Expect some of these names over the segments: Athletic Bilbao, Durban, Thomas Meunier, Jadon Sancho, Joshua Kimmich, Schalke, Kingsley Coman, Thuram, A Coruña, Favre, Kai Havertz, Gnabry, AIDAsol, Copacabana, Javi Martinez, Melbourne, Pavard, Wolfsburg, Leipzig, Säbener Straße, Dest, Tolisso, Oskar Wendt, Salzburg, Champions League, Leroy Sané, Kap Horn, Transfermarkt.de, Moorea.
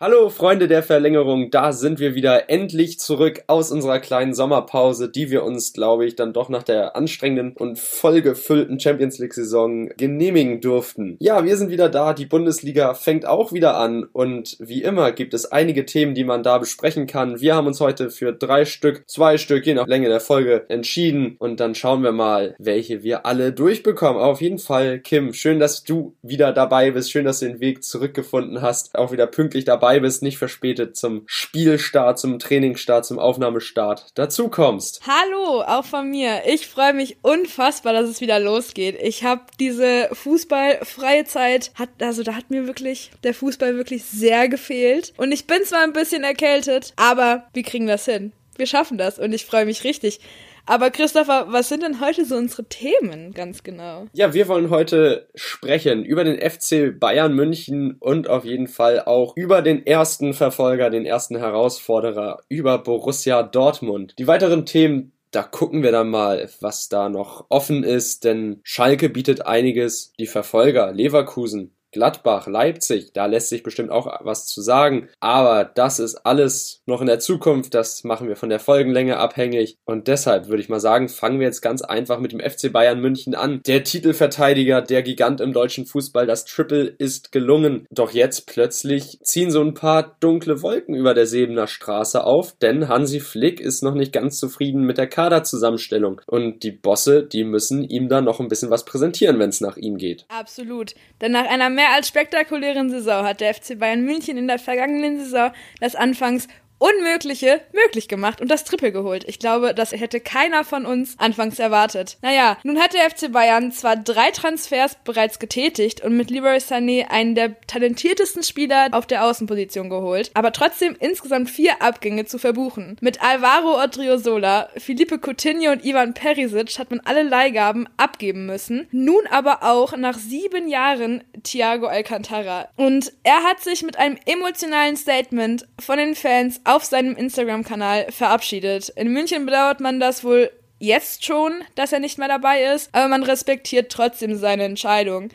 Hallo Freunde der Verlängerung, da sind wir wieder endlich zurück aus unserer kleinen Sommerpause, die wir uns, glaube ich, dann doch nach der anstrengenden und vollgefüllten Champions League Saison genehmigen durften. Ja, wir sind wieder da, die Bundesliga fängt auch wieder an und wie immer gibt es einige Themen, die man da besprechen kann. Wir haben uns heute für 2 Stück, je nach Länge der Folge, entschieden und dann schauen wir mal, welche wir alle durchbekommen. Auf jeden Fall, Kim, schön, dass du wieder dabei bist, schön, dass du den Weg zurückgefunden hast, auch wieder pünktlich dabei bist, nicht verspätet zum Spielstart, zum Trainingsstart, zum Aufnahmestart dazu kommst. Hallo, auch von mir. Ich freue mich unfassbar, dass es wieder losgeht. Ich habe diese fußballfreie Zeit, da hat mir wirklich der Fußball wirklich sehr gefehlt und ich bin zwar ein bisschen erkältet, aber wir kriegen das hin. Wir schaffen das und ich freue mich richtig. Aber Christopher, was sind denn heute so unsere Themen ganz genau? Ja, wir wollen heute sprechen über den FC Bayern München und auf jeden Fall auch über den ersten Verfolger, den ersten Herausforderer, über Borussia Dortmund. Die weiteren Themen, da gucken wir dann mal, was da noch offen ist, denn Schalke bietet einiges, die Verfolger, Leverkusen, Gladbach, Leipzig, da lässt sich bestimmt auch was zu sagen, aber das ist alles noch in der Zukunft, das machen wir von der Folgenlänge abhängig und deshalb würde ich mal sagen, fangen wir jetzt ganz einfach mit dem FC Bayern München an. Der Titelverteidiger, der Gigant im deutschen Fußball, das Triple ist gelungen, doch jetzt plötzlich ziehen so ein paar dunkle Wolken über der Säbener Straße auf, denn Hansi Flick ist noch nicht ganz zufrieden mit der Kaderzusammenstellung und die Bosse, die müssen ihm dann noch ein bisschen was präsentieren, wenn es nach ihm geht. Absolut, denn nach einer mehr als spektakulären Saison hat der FC Bayern München in der vergangenen Saison das anfangs Unmögliche möglich gemacht und das Triple geholt. Ich glaube, das hätte keiner von uns anfangs erwartet. Naja, nun hat der FC Bayern zwar 3 Transfers bereits getätigt und mit Leroy Sané einen der talentiertesten Spieler auf der Außenposition geholt, aber trotzdem insgesamt 4 Abgänge zu verbuchen. Mit Alvaro Odriozola, Felipe Coutinho und Ivan Perisic hat man alle Leihgaben abgeben müssen, nun aber auch nach 7 Jahren Thiago Alcantara. Und er hat sich mit einem emotionalen Statement von den Fans auf seinem Instagram-Kanal verabschiedet. In München bedauert man das wohl jetzt schon, dass er nicht mehr dabei ist, aber man respektiert trotzdem seine Entscheidung.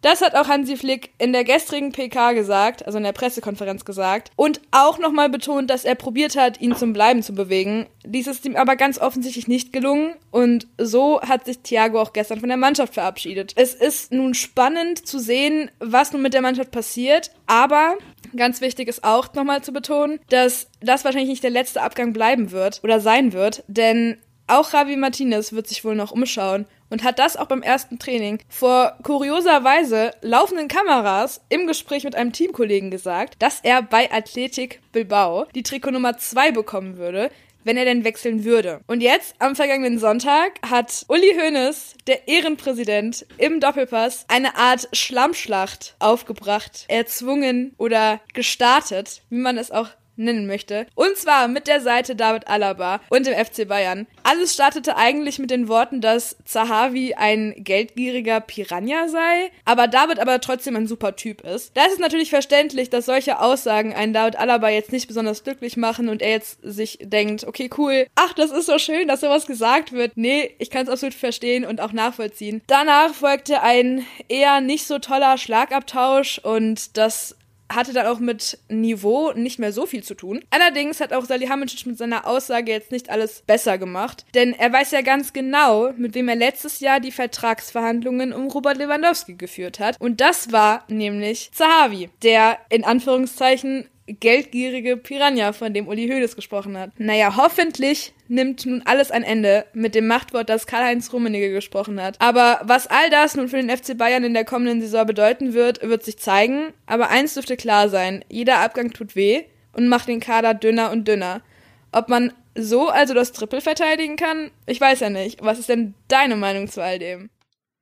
Das hat auch Hansi Flick in der gestrigen PK gesagt, also in der Pressekonferenz gesagt, und auch nochmal betont, dass er probiert hat, ihn zum Bleiben zu bewegen. Dies ist ihm aber ganz offensichtlich nicht gelungen und so hat sich Thiago auch gestern von der Mannschaft verabschiedet. Es ist nun spannend zu sehen, was nun mit der Mannschaft passiert, aber ganz wichtig ist auch nochmal zu betonen, dass das wahrscheinlich nicht der letzte Abgang bleiben wird oder sein wird, denn auch Javi Martinez wird sich wohl noch umschauen und hat das auch beim ersten Training vor kurioserweise laufenden Kameras im Gespräch mit einem Teamkollegen gesagt, dass er bei Athletic Bilbao die Trikot Nummer 2 bekommen würde, wenn er denn wechseln würde. Und jetzt, am vergangenen Sonntag, hat Uli Hoeneß, der Ehrenpräsident, im Doppelpass eine Art Schlammschlacht aufgebracht, erzwungen oder gestartet, wie man es auch nennen möchte. Und zwar mit der Seite David Alaba und dem FC Bayern. Alles startete eigentlich mit den Worten, dass Zahavi ein geldgieriger Piranha sei, aber David trotzdem ein super Typ ist. Da ist es natürlich verständlich, dass solche Aussagen einen David Alaba jetzt nicht besonders glücklich machen und er jetzt sich denkt, okay, cool, ach, das ist so schön, dass sowas gesagt wird. Nee, ich kann es absolut verstehen und auch nachvollziehen. Danach folgte ein eher nicht so toller Schlagabtausch und das hatte dann auch mit Niveau nicht mehr so viel zu tun. Allerdings hat auch Salihamidzic mit seiner Aussage jetzt nicht alles besser gemacht, denn er weiß ja ganz genau, mit wem er letztes Jahr die Vertragsverhandlungen um Robert Lewandowski geführt hat. Und das war nämlich Zahavi, der in Anführungszeichen geldgierige Piranha, von dem Uli Hoeneß gesprochen hat. Naja, hoffentlich nimmt nun alles ein Ende mit dem Machtwort, das Karl-Heinz Rummenigge gesprochen hat. Aber was all das nun für den FC Bayern in der kommenden Saison bedeuten wird, wird sich zeigen. Aber eins dürfte klar sein, jeder Abgang tut weh und macht den Kader dünner und dünner. Ob man so also das Triple verteidigen kann? Ich weiß ja nicht. Was ist denn deine Meinung zu all dem?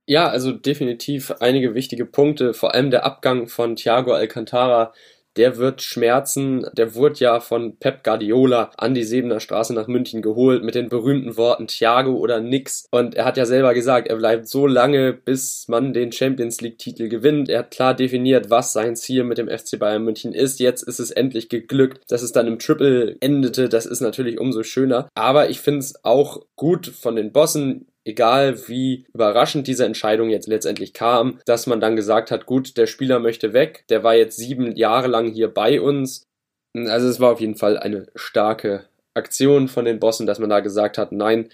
Ja, also definitiv einige wichtige Punkte, vor allem der Abgang von Thiago Alcantara. Der wird schmerzen, der wurde ja von Pep Guardiola an die Säbener Straße nach München geholt mit den berühmten Worten Thiago oder nix. Und er hat ja selber gesagt, er bleibt so lange, bis man den Champions League-Titel gewinnt. Er hat klar definiert, was sein Ziel mit dem FC Bayern München ist. Jetzt ist es endlich geglückt, dass es dann im Triple endete. Das ist natürlich umso schöner. Aber ich finde es auch gut von den Bossen, egal wie überraschend diese Entscheidung jetzt letztendlich kam, dass man dann gesagt hat, gut, der Spieler möchte weg, der war jetzt 7 Jahre lang hier bei uns. Also es war auf jeden Fall eine starke Aktion von den Bossen, dass man da gesagt hat, nein,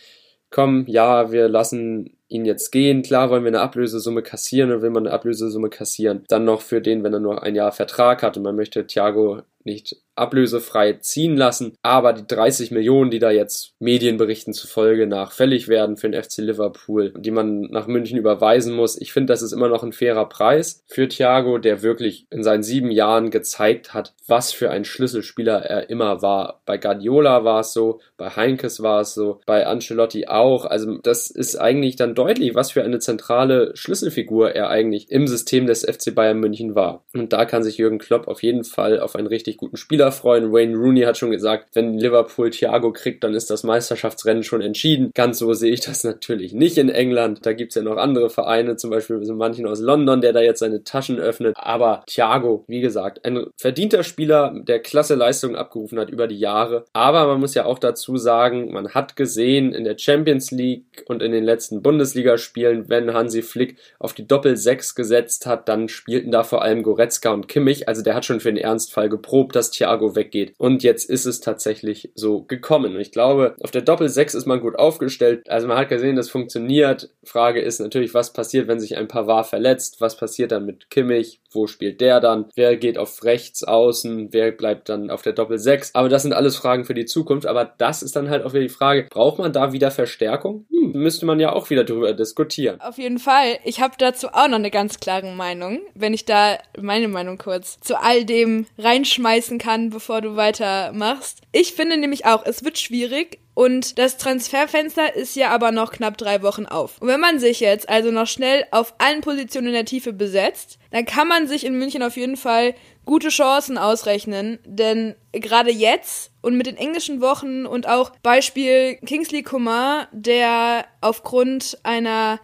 komm, ja, wir lassen ihn jetzt gehen. Klar wollen wir eine Ablösesumme kassieren und will man eine Ablösesumme kassieren. Dann noch für den, wenn er nur 1 Jahr Vertrag hat und man möchte Thiago nicht ablösefrei ziehen lassen. Aber die 30 Millionen, die da jetzt Medienberichten zufolge nach fällig werden für den FC Liverpool, die man nach München überweisen muss, ich finde, das ist immer noch ein fairer Preis für Thiago, der wirklich in seinen 7 Jahren gezeigt hat, was für ein Schlüsselspieler er immer war. Bei Guardiola war es so, bei Heinkes war es so, bei Ancelotti auch. Also das ist eigentlich dann deutlich, was für eine zentrale Schlüsselfigur er eigentlich im System des FC Bayern München war. Und da kann sich Jürgen Klopp auf jeden Fall auf einen richtig guten Spieler freuen. Wayne Rooney hat schon gesagt, wenn Liverpool Thiago kriegt, dann ist das Meisterschaftsrennen schon entschieden. Ganz so sehe ich das natürlich nicht in England. Da gibt es ja noch andere Vereine, zum Beispiel so manchen aus London, der da jetzt seine Taschen öffnet. Aber Thiago, wie gesagt, ein verdienter Spieler, der klasse Leistungen abgerufen hat über die Jahre. Aber man muss ja auch dazu sagen, man hat gesehen in der Champions League und in den letzten Bundesligaspielen, wenn Hansi Flick auf die Doppel-6 gesetzt hat, dann spielten da vor allem Goretzka und Kimmich. Also der hat schon für den Ernstfall geprobt, dass Thiago weggeht. Und jetzt ist es tatsächlich so gekommen. Und ich glaube, auf der Doppel-6 ist man gut aufgestellt. Also man hat gesehen, das funktioniert. Frage ist natürlich, was passiert, wenn sich ein Pavard verletzt? Was passiert dann mit Kimmich? Wo spielt der dann? Wer geht auf rechts außen? Wer bleibt dann auf der Doppel-6? Aber das sind alles Fragen für die Zukunft. Aber das ist dann halt auch wieder die Frage, braucht man da wieder Verstärkung? Müsste man ja auch wieder drüber diskutieren. Auf jeden Fall. Ich habe dazu auch noch eine ganz klare Meinung. Wenn ich da meine Meinung kurz zu all dem reinschmeißen kann, bevor du weitermachst. Ich finde nämlich auch, es wird schwierig. Und das Transferfenster ist ja aber noch knapp 3 Wochen auf. Und wenn man sich jetzt also noch schnell auf allen Positionen in der Tiefe besetzt, dann kann man sich in München auf jeden Fall gute Chancen ausrechnen, denn gerade jetzt und mit den englischen Wochen und auch Beispiel Kingsley Coman, der aufgrund einer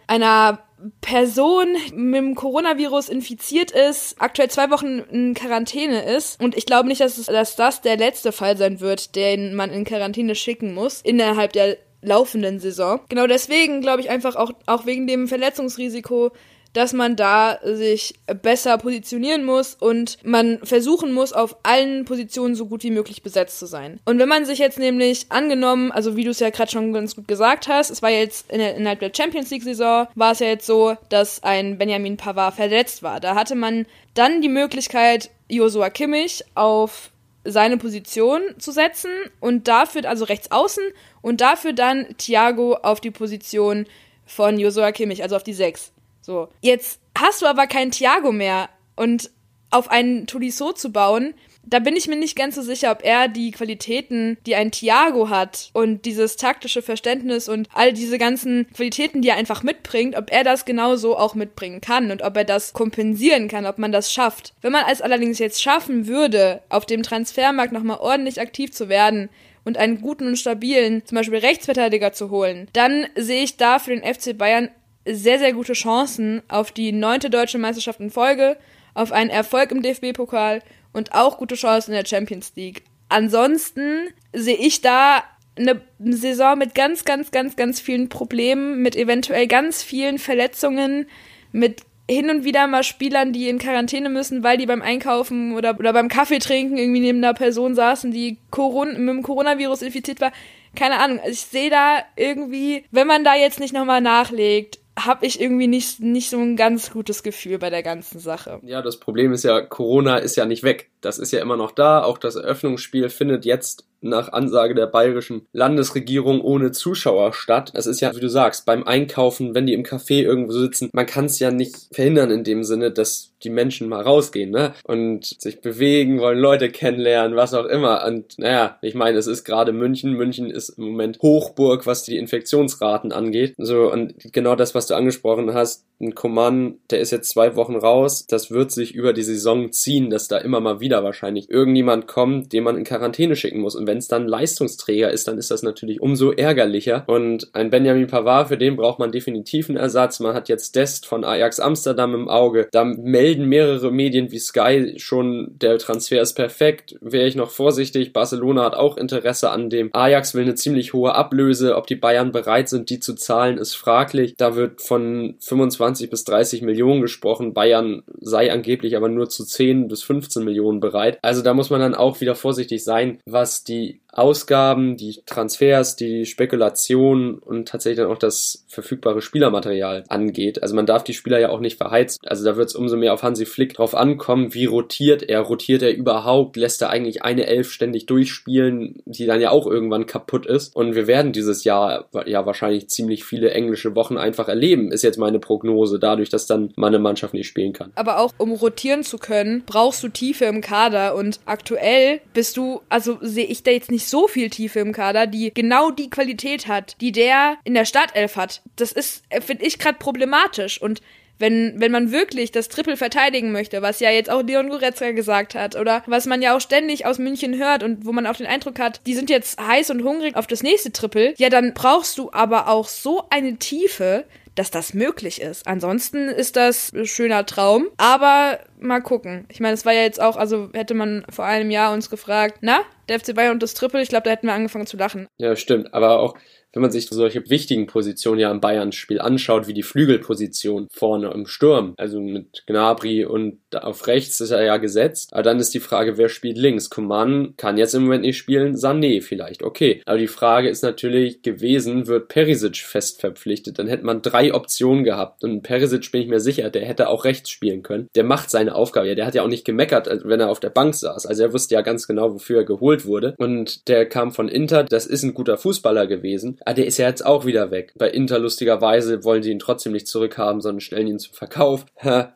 Person mit dem Coronavirus infiziert ist, aktuell 2 Wochen in Quarantäne ist und ich glaube nicht, dass das der letzte Fall sein wird, den man in Quarantäne schicken muss, innerhalb der laufenden Saison. Genau deswegen glaube ich einfach auch wegen dem Verletzungsrisiko, dass man da sich besser positionieren muss und man versuchen muss, auf allen Positionen so gut wie möglich besetzt zu sein. Und wenn man sich jetzt nämlich angenommen, also wie du es ja gerade schon ganz gut gesagt hast, es war jetzt innerhalb der Champions League Saison, war es ja jetzt so, dass ein Benjamin Pavard verletzt war. Da hatte man dann die Möglichkeit, Joshua Kimmich auf seine Position zu setzen und dafür, also rechts außen, und dafür dann Thiago auf die Position von Joshua Kimmich, also auf die 6. So, jetzt hast du aber keinen Thiago mehr und auf einen Tolisso zu bauen, da bin ich mir nicht ganz so sicher, ob er die Qualitäten, die ein Thiago hat und dieses taktische Verständnis und all diese ganzen Qualitäten, die er einfach mitbringt, ob er das genauso auch mitbringen kann und ob er das kompensieren kann, ob man das schafft. Wenn man es allerdings jetzt schaffen würde, auf dem Transfermarkt nochmal ordentlich aktiv zu werden, und einen guten und stabilen, zum Beispiel Rechtsverteidiger zu holen, dann sehe ich da für den FC Bayern sehr, sehr gute Chancen auf die 9. deutsche Meisterschaft in Folge, auf einen Erfolg im DFB-Pokal und auch gute Chancen in der Champions League. Ansonsten sehe ich da eine Saison mit ganz, ganz, ganz, ganz vielen Problemen, mit eventuell ganz vielen Verletzungen, mit hin und wieder mal Spielern, die in Quarantäne müssen, weil die beim Einkaufen oder beim Kaffee trinken irgendwie neben einer Person saßen, die mit dem Coronavirus infiziert war. Keine Ahnung, also ich sehe da irgendwie, wenn man da jetzt nicht nochmal nachlegt, habe ich irgendwie nicht so ein ganz gutes Gefühl bei der ganzen Sache. Ja, das Problem ist ja, Corona ist ja nicht weg. Das ist ja immer noch da. Auch das Eröffnungsspiel findet jetzt nach Ansage der bayerischen Landesregierung ohne Zuschauer statt. Das ist ja, wie du sagst, beim Einkaufen, wenn die im Café irgendwo sitzen, man kann es ja nicht verhindern in dem Sinne, dass die Menschen mal rausgehen, ne? Und sich bewegen, wollen Leute kennenlernen, was auch immer. Und naja, ich meine, es ist gerade München. München ist im Moment Hochburg, was die Infektionsraten angeht. So, und genau das, was du angesprochen hast, ein Coman, der ist jetzt 2 Wochen raus. Das wird sich über die Saison ziehen, dass da immer mal wieder wahrscheinlich irgendjemand kommt, den man in Quarantäne schicken muss. Und wenn es dann Leistungsträger ist, dann ist das natürlich umso ärgerlicher. Und ein Benjamin Pavard, für den braucht man definitiv einen Ersatz. Man hat jetzt Dest von Ajax Amsterdam im Auge. Da melden mehrere Medien wie Sky schon, der Transfer ist perfekt. Wäre ich noch vorsichtig. Barcelona hat auch Interesse an dem. Ajax will eine ziemlich hohe Ablöse. Ob die Bayern bereit sind, die zu zahlen, ist fraglich. Da wird von 25 bis 30 Millionen gesprochen. Bayern sei angeblich aber nur zu 10 bis 15 Millionen bereit. Also da muss man dann auch wieder vorsichtig sein, was die Ausgaben, die Transfers, die Spekulationen und tatsächlich dann auch das verfügbare Spielermaterial angeht. Also man darf die Spieler ja auch nicht verheizen. Also da wird es umso mehr auf Hansi Flick drauf ankommen, wie rotiert er? Rotiert er überhaupt? Lässt er eigentlich eine Elf ständig durchspielen, die dann ja auch irgendwann kaputt ist? Und wir werden dieses Jahr ja wahrscheinlich ziemlich viele englische Wochen einfach erleben, ist jetzt meine Prognose, dadurch, dass dann meine Mannschaft nicht spielen kann. Aber auch um rotieren zu können, brauchst du Tiefe im Kader und aktuell bist du, also sehe ich da jetzt nicht so viel Tiefe im Kader, die genau die Qualität hat, die der in der Startelf hat. Das ist, finde ich, gerade problematisch. Und wenn man wirklich das Triple verteidigen möchte, was ja jetzt auch Leon Goretzka gesagt hat oder was man ja auch ständig aus München hört und wo man auch den Eindruck hat, die sind jetzt heiß und hungrig auf das nächste Triple, ja, dann brauchst du aber auch so eine Tiefe, dass das möglich ist. Ansonsten ist das ein schöner Traum, aber mal gucken. Ich meine, es war ja jetzt auch, also hätte man vor einem Jahr uns gefragt, na, der FC Bayern und das Triple, ich glaube, da hätten wir angefangen zu lachen. Ja, stimmt, aber auch wenn man sich solche wichtigen Positionen ja im Bayern-Spiel anschaut, wie die Flügelposition vorne im Sturm, also mit Gnabry und auf rechts ist er ja gesetzt, aber dann ist die Frage, wer spielt links? Coman kann jetzt im Moment nicht spielen, Sané vielleicht, okay. Aber die Frage ist natürlich gewesen, wird Perisic fest verpflichtet? Dann hätte man 3 Optionen gehabt und Perisic, bin ich mir sicher, der hätte auch rechts spielen können. Der macht seine Aufgabe, ja, der hat ja auch nicht gemeckert, wenn er auf der Bank saß, also er wusste ja ganz genau, wofür er geholt wurde und der kam von Inter, das ist ein guter Fußballer gewesen. Ah, der ist ja jetzt auch wieder weg. Bei Inter lustigerweise wollen sie ihn trotzdem nicht zurückhaben, sondern stellen ihn zum Verkauf.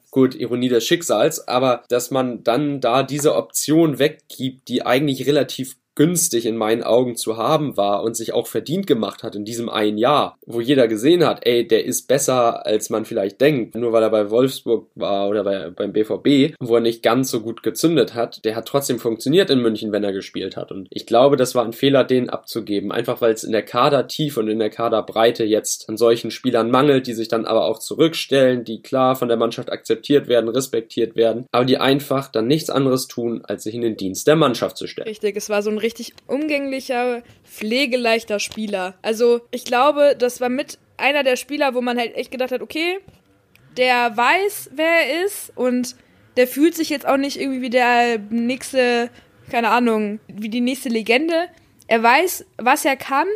Gut, Ironie des Schicksals, aber dass man dann da diese Option weggibt, die eigentlich relativ günstig in meinen Augen zu haben war und sich auch verdient gemacht hat in diesem einen Jahr, wo jeder gesehen hat, ey, der ist besser, als man vielleicht denkt. Nur weil er bei Wolfsburg war oder beim BVB, wo er nicht ganz so gut gezündet hat, der hat trotzdem funktioniert in München, wenn er gespielt hat. Und ich glaube, das war ein Fehler, den abzugeben. Einfach, weil es in der Kadertiefe und in der Kaderbreite jetzt an solchen Spielern mangelt, die sich dann aber auch zurückstellen, die klar von der Mannschaft akzeptiert werden, respektiert werden, aber die einfach dann nichts anderes tun, als sich in den Dienst der Mannschaft zu stellen. Richtig, es war so ein richtig umgänglicher, pflegeleichter Spieler. Also ich glaube, das war mit einer der Spieler, wo man halt echt gedacht hat, okay, der weiß, wer er ist und der fühlt sich jetzt auch nicht irgendwie wie der nächste, keine Ahnung, wie die nächste Legende. Er weiß, was er kann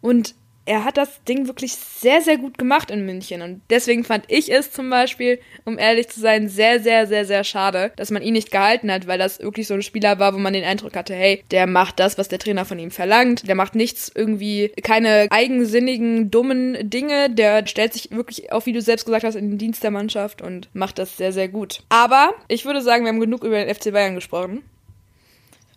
und er hat das Ding wirklich sehr, sehr gut gemacht in München. Und deswegen fand ich es zum Beispiel, um ehrlich zu sein, sehr, sehr, sehr, sehr schade, dass man ihn nicht gehalten hat, weil das wirklich so ein Spieler war, wo man den Eindruck hatte, hey, der macht das, was der Trainer von ihm verlangt. Der macht nichts irgendwie, keine eigensinnigen, dummen Dinge. Der stellt sich wirklich, auch wie du selbst gesagt hast, in den Dienst der Mannschaft und macht das sehr, sehr gut. Aber ich würde sagen, wir haben genug über den FC Bayern gesprochen.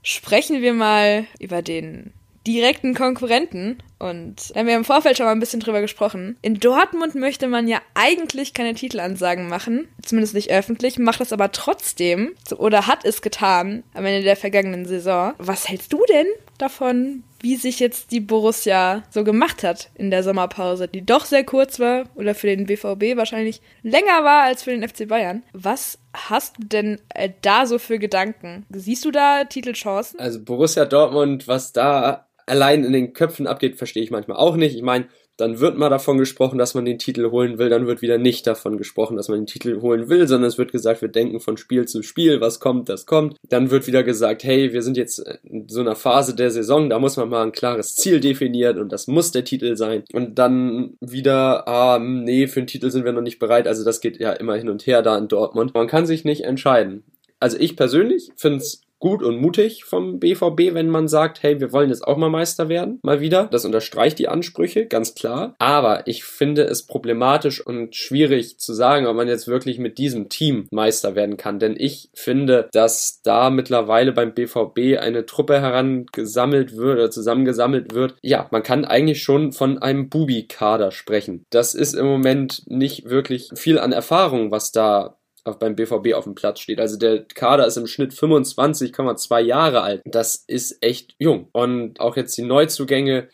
Sprechen wir mal über den direkten Konkurrenten. Und da haben wir im Vorfeld schon mal ein bisschen drüber gesprochen. In Dortmund möchte man ja eigentlich keine Titelansagen machen, zumindest nicht öffentlich, macht das aber trotzdem oder hat es getan am Ende der vergangenen Saison. Was hältst du denn davon, wie sich jetzt die Borussia so gemacht hat in der Sommerpause, die doch sehr kurz war oder für den BVB wahrscheinlich länger war als für den FC Bayern? Was hast du denn da so für Gedanken? Siehst du da Titelchancen? Also Borussia Dortmund, was da allein in den Köpfen abgeht, verstehe ich manchmal auch nicht. Ich meine, dann wird mal davon gesprochen, dass man den Titel holen will, dann wird wieder nicht davon gesprochen, dass man den Titel holen will, sondern es wird gesagt, wir denken von Spiel zu Spiel, was kommt, das kommt. Dann wird wieder gesagt, hey, wir sind jetzt in so einer Phase der Saison, da muss man mal ein klares Ziel definieren und das muss der Titel sein. Und dann wieder, nee, für den Titel sind wir noch nicht bereit. Also das geht ja immer hin und her da in Dortmund. Man kann sich nicht entscheiden. Also ich persönlich finde es gut und mutig vom BVB, wenn man sagt, hey, wir wollen jetzt auch mal Meister werden, mal wieder. Das unterstreicht die Ansprüche, ganz klar. Aber ich finde es problematisch und schwierig zu sagen, ob man jetzt wirklich mit diesem Team Meister werden kann. Denn ich finde, dass da mittlerweile beim BVB eine Truppe herangesammelt wird oder zusammengesammelt wird. Ja, man kann eigentlich schon von einem Bubi-Kader sprechen. Das ist im Moment nicht wirklich viel an Erfahrung, was da beim BVB auf dem Platz steht. Also der Kader ist im Schnitt 25,2 Jahre alt. Das ist echt jung. Und auch jetzt die Neuzugänge,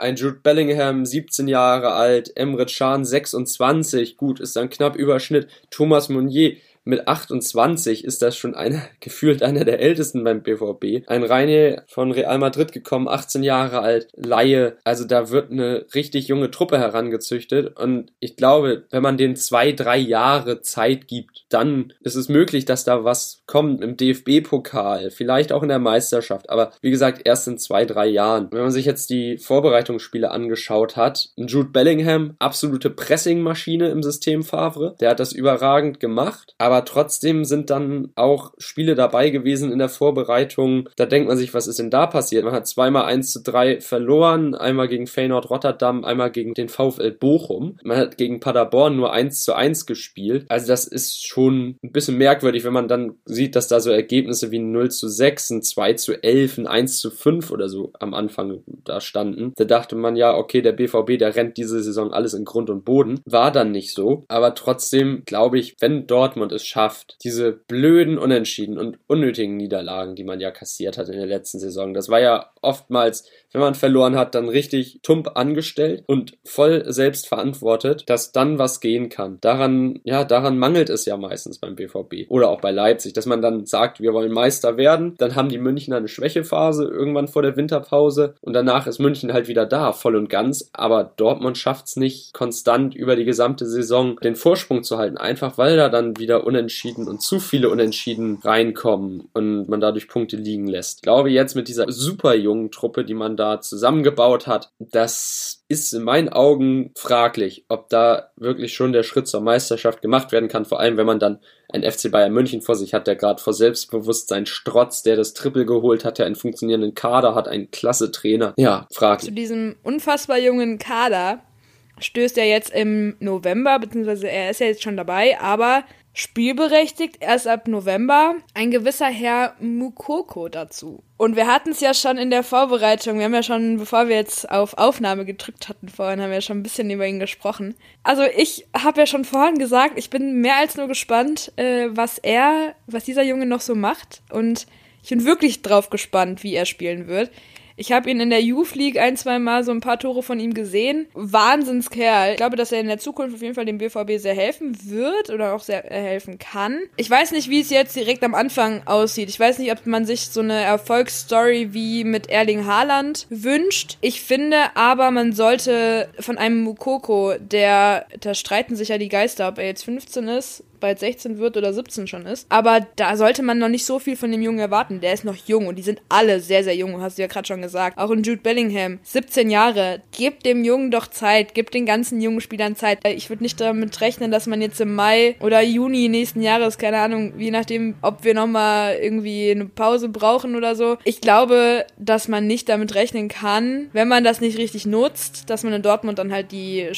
ein Jude Bellingham, 17 Jahre alt, Emre Can, 26, gut, ist dann knapp über Schnitt. Thomas Meunier, mit 28 ist das schon gefühlt einer der ältesten beim BVB. Ein Reine von Real Madrid gekommen, 18 Jahre alt, Laie. Also da wird eine richtig junge Truppe herangezüchtet. Und ich glaube, wenn man denen 2-3 Jahre Zeit gibt, dann ist es möglich, dass da was kommt im DFB-Pokal, vielleicht auch in der Meisterschaft. Aber wie gesagt, erst in 2-3 Jahren. Wenn man sich jetzt die Vorbereitungsspiele angeschaut hat, Jude Bellingham, absolute Pressing-Maschine im System Favre. Der hat das überragend gemacht. Aber trotzdem sind dann auch Spiele dabei gewesen in der Vorbereitung. Da denkt man sich, was ist denn da passiert? Man hat zweimal 1-3 verloren. Einmal gegen Feyenoord Rotterdam, einmal gegen den VfL Bochum. Man hat gegen Paderborn nur 1-1 gespielt. Also das ist schon ein bisschen merkwürdig, wenn man dann sieht, dass da so Ergebnisse wie 0-6, ein 2-11, ein 1-5 oder so am Anfang da standen. Da dachte man ja, okay, der BVB, der rennt diese Saison alles in Grund und Boden. War dann nicht so. Aber trotzdem glaube ich, wenn Dortmund es schafft, diese blöden Unentschieden und unnötigen Niederlagen, die man ja kassiert hat in der letzten Saison. Das war ja oftmals, wenn man verloren hat, dann richtig tump angestellt und voll selbst verantwortet, dass dann was gehen kann. Daran mangelt es ja meistens beim BVB oder auch bei Leipzig, dass man dann sagt, wir wollen Meister werden, dann haben die Münchner eine Schwächephase irgendwann vor der Winterpause und danach ist München halt wieder da, voll und ganz, aber Dortmund schafft es nicht, konstant über die gesamte Saison den Vorsprung zu halten, einfach weil da dann wieder Unentschieden und zu viele Unentschieden reinkommen und man dadurch Punkte liegen lässt. Ich glaube jetzt mit dieser super jungen Truppe, die man da zusammengebaut hat, das ist in meinen Augen fraglich, ob da wirklich schon der Schritt zur Meisterschaft gemacht werden kann, vor allem wenn man dann einen FC Bayern München vor sich hat, der gerade vor Selbstbewusstsein strotzt, der das Triple geholt hat, der einen funktionierenden Kader hat, einen klasse Trainer. Ja, fraglich. Zu diesem unfassbar jungen Kader stößt er jetzt im November, beziehungsweise er ist ja jetzt schon dabei, aber spielberechtigt erst ab November ein gewisser Herr Mukoko dazu. Und wir hatten es ja schon in der Vorbereitung, wir haben ja schon, bevor wir jetzt auf Aufnahme gedrückt hatten vorhin, haben wir ja schon ein bisschen über ihn gesprochen. Also ich habe ja schon vorhin gesagt, ich bin mehr als nur gespannt, was dieser Junge noch so macht. Und ich bin wirklich drauf gespannt, wie er spielen wird. Ich habe ihn in der Youth League ein, zwei Mal so ein paar Tore von ihm gesehen. Wahnsinnskerl. Ich glaube, dass er in der Zukunft auf jeden Fall dem BVB sehr helfen wird oder auch sehr helfen kann. Ich weiß nicht, wie es jetzt direkt am Anfang aussieht. Ich weiß nicht, ob man sich so eine Erfolgsstory wie mit Erling Haaland wünscht. Ich finde aber, man sollte von einem Mukoko, da streiten sich ja die Geister, ob er jetzt 15 ist, bald 16 wird oder 17 schon ist. Aber da sollte man noch nicht so viel von dem Jungen erwarten. Der ist noch jung und die sind alle sehr, sehr jung, hast du ja gerade schon gesagt. Auch in Jude Bellingham, 17 Jahre. Gebt dem Jungen doch Zeit. Gebt den ganzen jungen Spielern Zeit. Ich würde nicht damit rechnen, dass man jetzt im Mai oder Juni nächsten Jahres, keine Ahnung, je nachdem, ob wir nochmal irgendwie eine Pause brauchen oder so. Ich glaube, dass man nicht damit rechnen kann, wenn man das nicht richtig nutzt, dass man in Dortmund dann halt die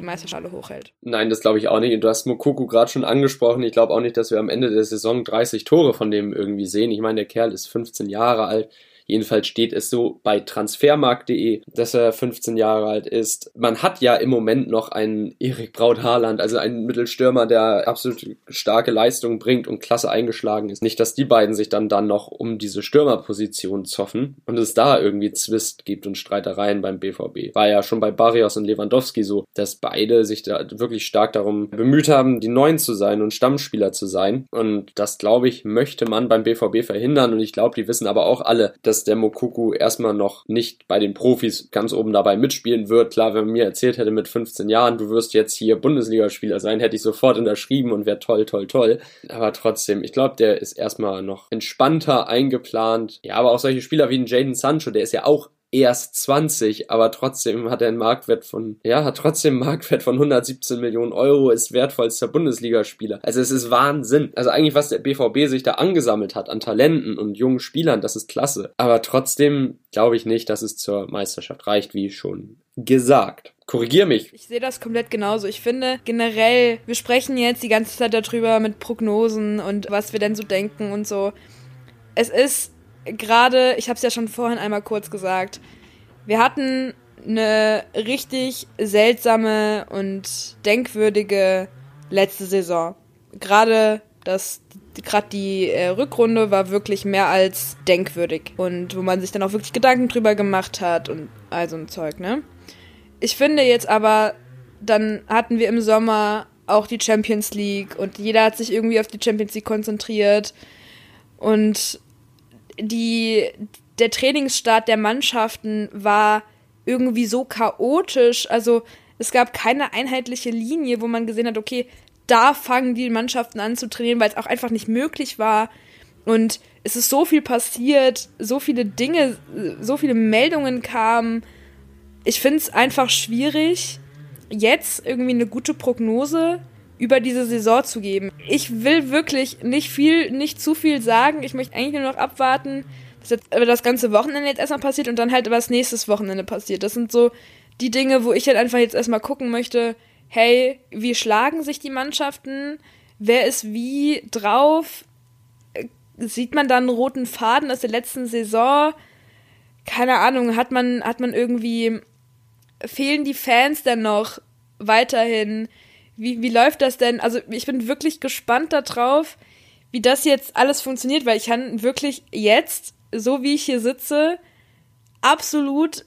Meisterschale hochhält. Nein, das glaube ich auch nicht. Du hast Mukoko gerade schon angesprochen. Ich glaube auch nicht, dass wir am Ende der Saison 30 Tore von dem irgendwie sehen. Ich meine, der Kerl ist 15 Jahre alt. Jedenfalls steht es so bei transfermarkt.de, dass er 15 Jahre alt ist. Man hat ja im Moment noch einen Erik Braut Haaland, also einen Mittelstürmer, der absolut starke Leistungen bringt und klasse eingeschlagen ist. Nicht, dass die beiden sich dann noch um diese Stürmerposition zoffen und es da irgendwie Zwist gibt und Streitereien beim BVB. War ja schon bei Barrios und Lewandowski so, dass beide sich da wirklich stark darum bemüht haben, die Neuen zu sein und Stammspieler zu sein. Und das, glaube ich, möchte man beim BVB verhindern. Und ich glaube, die wissen aber auch alle, dass der Mukoko erstmal noch nicht bei den Profis ganz oben dabei mitspielen wird. Klar, wenn man mir erzählt hätte mit 15 Jahren, du wirst jetzt hier Bundesligaspieler sein, hätte ich sofort unterschrieben und wäre toll, toll, toll. Aber trotzdem, ich glaube, der ist erstmal noch entspannter eingeplant. Ja, aber auch solche Spieler wie den Jadon Sancho, der ist ja auch erst 20, aber trotzdem hat er einen Marktwert von 117 Millionen Euro, ist wertvollster Bundesligaspieler. Also es ist Wahnsinn. Also eigentlich, was der BVB sich da angesammelt hat an Talenten und jungen Spielern, das ist klasse. Aber trotzdem glaube ich nicht, dass es zur Meisterschaft reicht, wie schon gesagt. Korrigier mich. Ich sehe das komplett genauso. Ich finde generell, wir sprechen jetzt die ganze Zeit darüber mit Prognosen und was wir denn so denken und so. Es ist gerade, ich habe es ja schon vorhin einmal kurz gesagt, wir hatten eine richtig seltsame und denkwürdige letzte Saison. gerade die Rückrunde war wirklich mehr als denkwürdig und wo man sich dann auch wirklich Gedanken drüber gemacht hat und all so ein Zeug, ne? Ich finde jetzt aber, dann hatten wir im Sommer auch die Champions League und jeder hat sich irgendwie auf die Champions League konzentriert und der Trainingsstart der Mannschaften war irgendwie so chaotisch, also es gab keine einheitliche Linie, wo man gesehen hat, okay, da fangen die Mannschaften an zu trainieren, weil es auch einfach nicht möglich war. Und es ist so viel passiert, so viele Dinge, so viele Meldungen kamen. Ich finde es einfach schwierig, jetzt irgendwie eine gute Prognose über diese Saison zu geben. Ich will wirklich nicht zu viel sagen. Ich möchte eigentlich nur noch abwarten, was jetzt das ganze Wochenende jetzt erstmal passiert und dann halt was nächstes Wochenende passiert. Das sind so die Dinge, wo ich halt einfach jetzt erstmal gucken möchte, hey, wie schlagen sich die Mannschaften? Wer ist wie drauf? Sieht man da einen roten Faden aus der letzten Saison? Keine Ahnung, hat man irgendwie, fehlen die Fans denn noch weiterhin? Wie läuft das denn? Also ich bin wirklich gespannt darauf, wie das jetzt alles funktioniert, weil ich kann wirklich jetzt, so wie ich hier sitze, absolut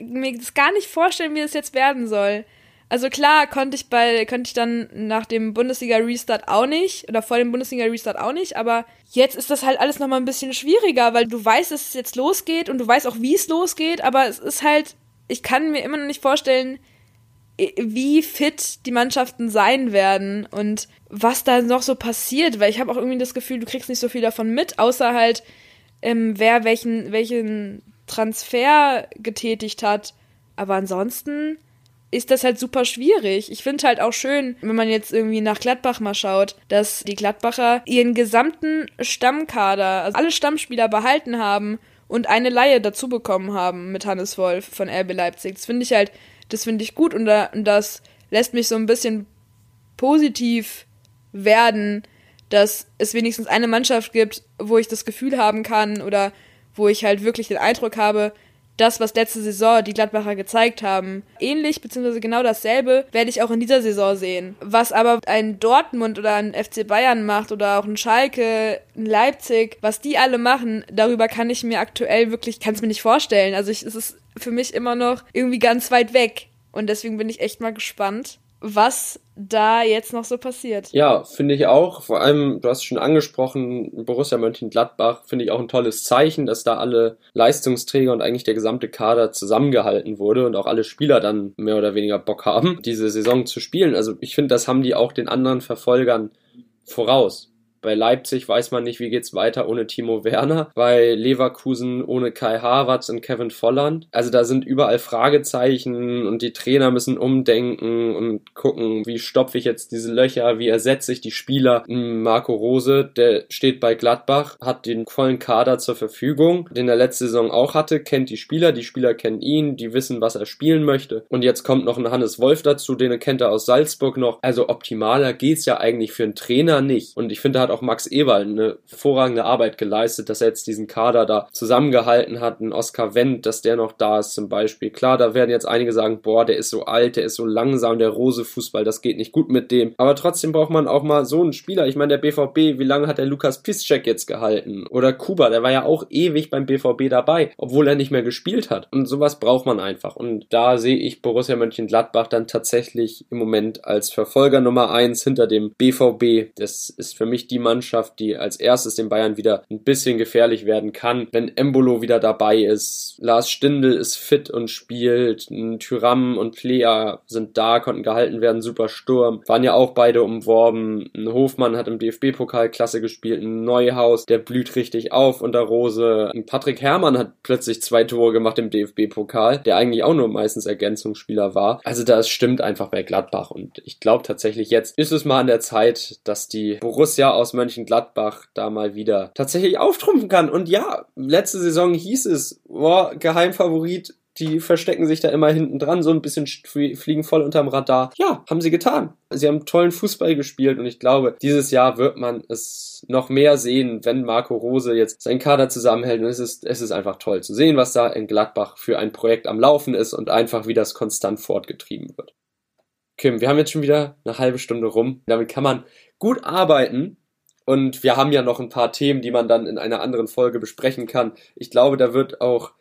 mir das gar nicht vorstellen, wie das jetzt werden soll. Also klar, konnte ich dann nach dem Bundesliga-Restart auch nicht, oder vor dem Bundesliga-Restart auch nicht, aber jetzt ist das halt alles nochmal ein bisschen schwieriger, weil du weißt, dass es jetzt losgeht und du weißt auch, wie es losgeht, aber es ist halt, ich kann mir immer noch nicht vorstellen, wie fit die Mannschaften sein werden und was da noch so passiert, weil ich habe auch irgendwie das Gefühl, du kriegst nicht so viel davon mit, außer halt, wer welchen Transfer getätigt hat, aber ansonsten ist das halt super schwierig. Ich finde halt auch schön, wenn man jetzt irgendwie nach Gladbach mal schaut, dass die Gladbacher ihren gesamten Stammkader, also alle Stammspieler behalten haben und eine Laie dazu bekommen haben mit Hannes Wolf von RB Leipzig. Das finde ich gut und das lässt mich so ein bisschen positiv werden, dass es wenigstens eine Mannschaft gibt, wo ich das Gefühl haben kann oder wo ich halt wirklich den Eindruck habe, das, was letzte Saison die Gladbacher gezeigt haben, ähnlich bzw. genau dasselbe, werde ich auch in dieser Saison sehen. Was aber ein Dortmund oder ein FC Bayern macht oder auch ein Schalke, ein Leipzig, was die alle machen, darüber kann ich mir aktuell wirklich, kann es mir nicht vorstellen. Also es ist für mich immer noch irgendwie ganz weit weg und deswegen bin ich echt mal gespannt, was da jetzt noch so passiert. Ja, finde ich auch. Vor allem, du hast es schon angesprochen, Borussia Mönchengladbach finde ich auch ein tolles Zeichen, dass da alle Leistungsträger und eigentlich der gesamte Kader zusammengehalten wurde und auch alle Spieler dann mehr oder weniger Bock haben, diese Saison zu spielen. Also ich finde, das haben die auch den anderen Verfolgern voraus. Bei Leipzig weiß man nicht, wie geht's weiter ohne Timo Werner. Bei Leverkusen ohne Kai Havertz und Kevin Volland. Also da sind überall Fragezeichen und die Trainer müssen umdenken und gucken, wie stopfe ich jetzt diese Löcher, wie ersetze ich die Spieler. Marco Rose, der steht bei Gladbach, hat den vollen Kader zur Verfügung, den er letzte Saison auch hatte, kennt die Spieler kennen ihn, die wissen, was er spielen möchte. Und jetzt kommt noch ein Hannes Wolf dazu, den kennt er aus Salzburg noch. Also optimaler geht's ja eigentlich für einen Trainer nicht. Und ich finde, da hat auch Max Eberl eine hervorragende Arbeit geleistet, dass er jetzt diesen Kader da zusammengehalten hat, ein Oskar Wendt, dass der noch da ist zum Beispiel. Klar, da werden jetzt einige sagen, boah, der ist so alt, der ist so langsam, der Rose-Fußball, das geht nicht gut mit dem. Aber trotzdem braucht man auch mal so einen Spieler. Ich meine, der BVB, wie lange hat der Lukas Piszczek jetzt gehalten? Oder Kuba, der war ja auch ewig beim BVB dabei, obwohl er nicht mehr gespielt hat. Und sowas braucht man einfach. Und da sehe ich Borussia Mönchengladbach dann tatsächlich im Moment als Verfolger Nummer 1 hinter dem BVB. Das ist für mich die Mannschaft, die als erstes den Bayern wieder ein bisschen gefährlich werden kann. Wenn Embolo wieder dabei ist, Lars Stindl ist fit und spielt, Thuram und Plea sind da, konnten gehalten werden, super Sturm, waren ja auch beide umworben. Ein Hofmann hat im DFB-Pokal klasse gespielt, ein Neuhaus, der blüht richtig auf unter Rose. Ein Patrick Herrmann hat plötzlich 2 Tore gemacht im DFB-Pokal, der eigentlich auch nur meistens Ergänzungsspieler war. Also das stimmt einfach bei Gladbach und ich glaube tatsächlich, jetzt ist es mal an der Zeit, dass die Borussia aus Mönchengladbach da mal wieder tatsächlich auftrumpfen kann. Und ja, letzte Saison hieß es, boah, Geheimfavorit, die verstecken sich da immer hinten dran, so ein bisschen fliegen voll unterm Radar. Ja, haben sie getan. Sie haben tollen Fußball gespielt und ich glaube, dieses Jahr wird man es noch mehr sehen, wenn Marco Rose jetzt seinen Kader zusammenhält. Und es ist einfach toll zu sehen, was da in Gladbach für ein Projekt am Laufen ist und einfach, wie das konstant fortgetrieben wird. Kim, wir haben jetzt schon wieder eine halbe Stunde rum. Damit kann man gut arbeiten. Und wir haben ja noch ein paar Themen, die man dann in einer anderen Folge besprechen kann. Ich glaube, da wird auch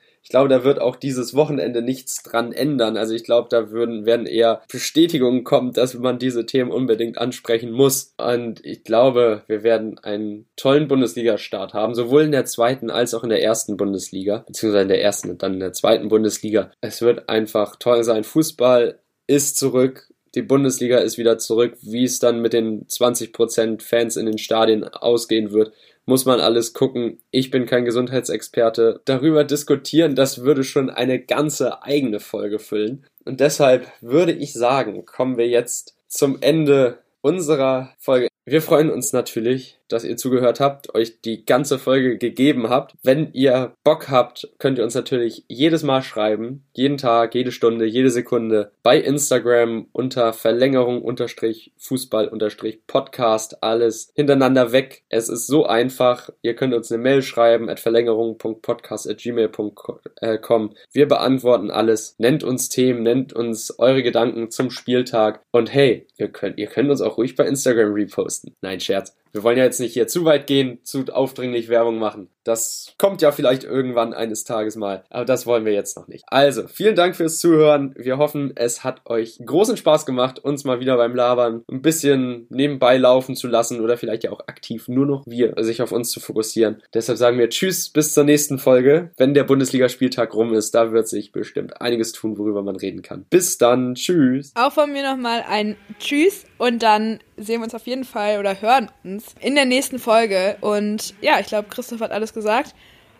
dieses Wochenende nichts dran ändern. Also ich glaube, da werden eher Bestätigungen kommen, dass man diese Themen unbedingt ansprechen muss. Und ich glaube, wir werden einen tollen Bundesliga-Start haben, sowohl in der zweiten als auch in der ersten Bundesliga, beziehungsweise in der ersten und dann in der zweiten Bundesliga. Es wird einfach toll sein. Fußball ist zurück. Die Bundesliga ist wieder zurück. Wie es dann mit den 20% Fans in den Stadien ausgehen wird, muss man alles gucken. Ich bin kein Gesundheitsexperte. Darüber diskutieren, das würde schon eine ganze eigene Folge füllen. Und deshalb würde ich sagen, kommen wir jetzt zum Ende unserer Folge. Wir freuen uns natürlich, dass ihr zugehört habt, euch die ganze Folge gegeben habt. Wenn ihr Bock habt, könnt ihr uns natürlich jedes Mal schreiben, jeden Tag, jede Stunde, jede Sekunde bei Instagram unter Verlängerung_Fußball_Podcast, alles hintereinander weg. Es ist so einfach. Ihr könnt uns eine Mail schreiben @verlangerung.podcast@gmail.com. Wir beantworten alles. Nennt uns Themen, nennt uns eure Gedanken zum Spieltag und hey, ihr könnt uns auch ruhig bei Instagram reposten. Nein, Scherz. Wir wollen ja jetzt nicht hier zu weit gehen, zu aufdringlich Werbung machen. Das kommt ja vielleicht irgendwann eines Tages mal, aber das wollen wir jetzt noch nicht. Also, vielen Dank fürs Zuhören. Wir hoffen, es hat euch großen Spaß gemacht, uns mal wieder beim Labern ein bisschen nebenbei laufen zu lassen oder vielleicht ja auch aktiv nur noch sich auf uns zu fokussieren. Deshalb sagen wir Tschüss, bis zur nächsten Folge. Wenn der Bundesligaspieltag rum ist, da wird sich bestimmt einiges tun, worüber man reden kann. Bis dann, Tschüss. Auch von mir nochmal ein Tschüss und dann sehen wir uns auf jeden Fall oder hören uns in der nächsten Folge. Und ja, ich glaube, Christoph hat alles gesagt.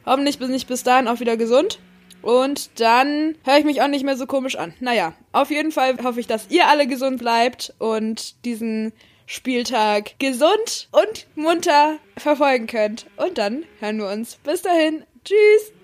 Hoffentlich bin ich bis dahin auch wieder gesund. Und dann höre ich mich auch nicht mehr so komisch an. Naja, auf jeden Fall hoffe ich, dass ihr alle gesund bleibt und diesen Spieltag gesund und munter verfolgen könnt. Und dann hören wir uns. Bis dahin. Tschüss.